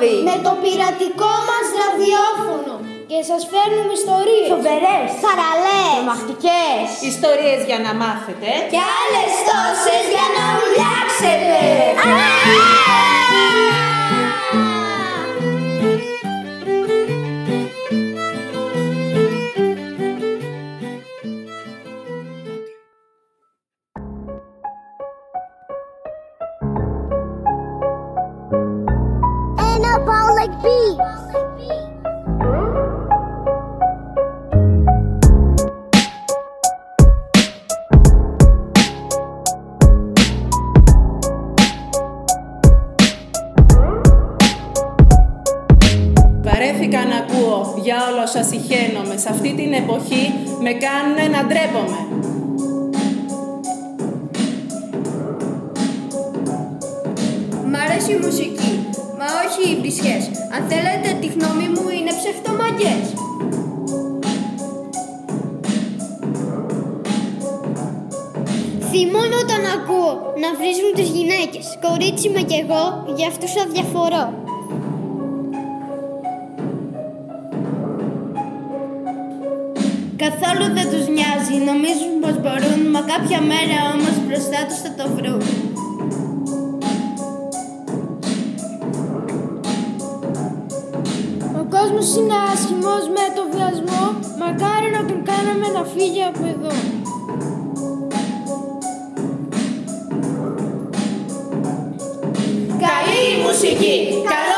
Λάβη με το πειρατικό μας ραδιόφωνο και σας φέρνουμε ιστορίες φοβερές, θαραλές, τρομακτικές ιστορίες για να μάθετε και άλλες τόσες για να ουλιάξετε. Βαρέθηκα να ακούω για όλα όσα συχαίνομαι. Σε αυτή την εποχή με κάνουνε να ντρέπομαι. Μ' αρέσει η μουσική, μα όχι οι βρισχές. Αν θέλετε τη γνώμη μου, είναι ψευτομαγκές. Θυμώνω όταν ακούω να βρίζουν τις γυναίκες. Κορίτσι με κι εγώ, γι' αυτούς αδιαφορώ. Καθόλου δεν τους νοιάζει, νομίζουν πως μπορούν, μα κάποια μέρα όμως μπροστά τους θα το βρουν. Ο κόσμος είναι άσχημος με το βιασμό, μακάρι να τον κάναμε να φύγει από εδώ. Καλή η μουσική!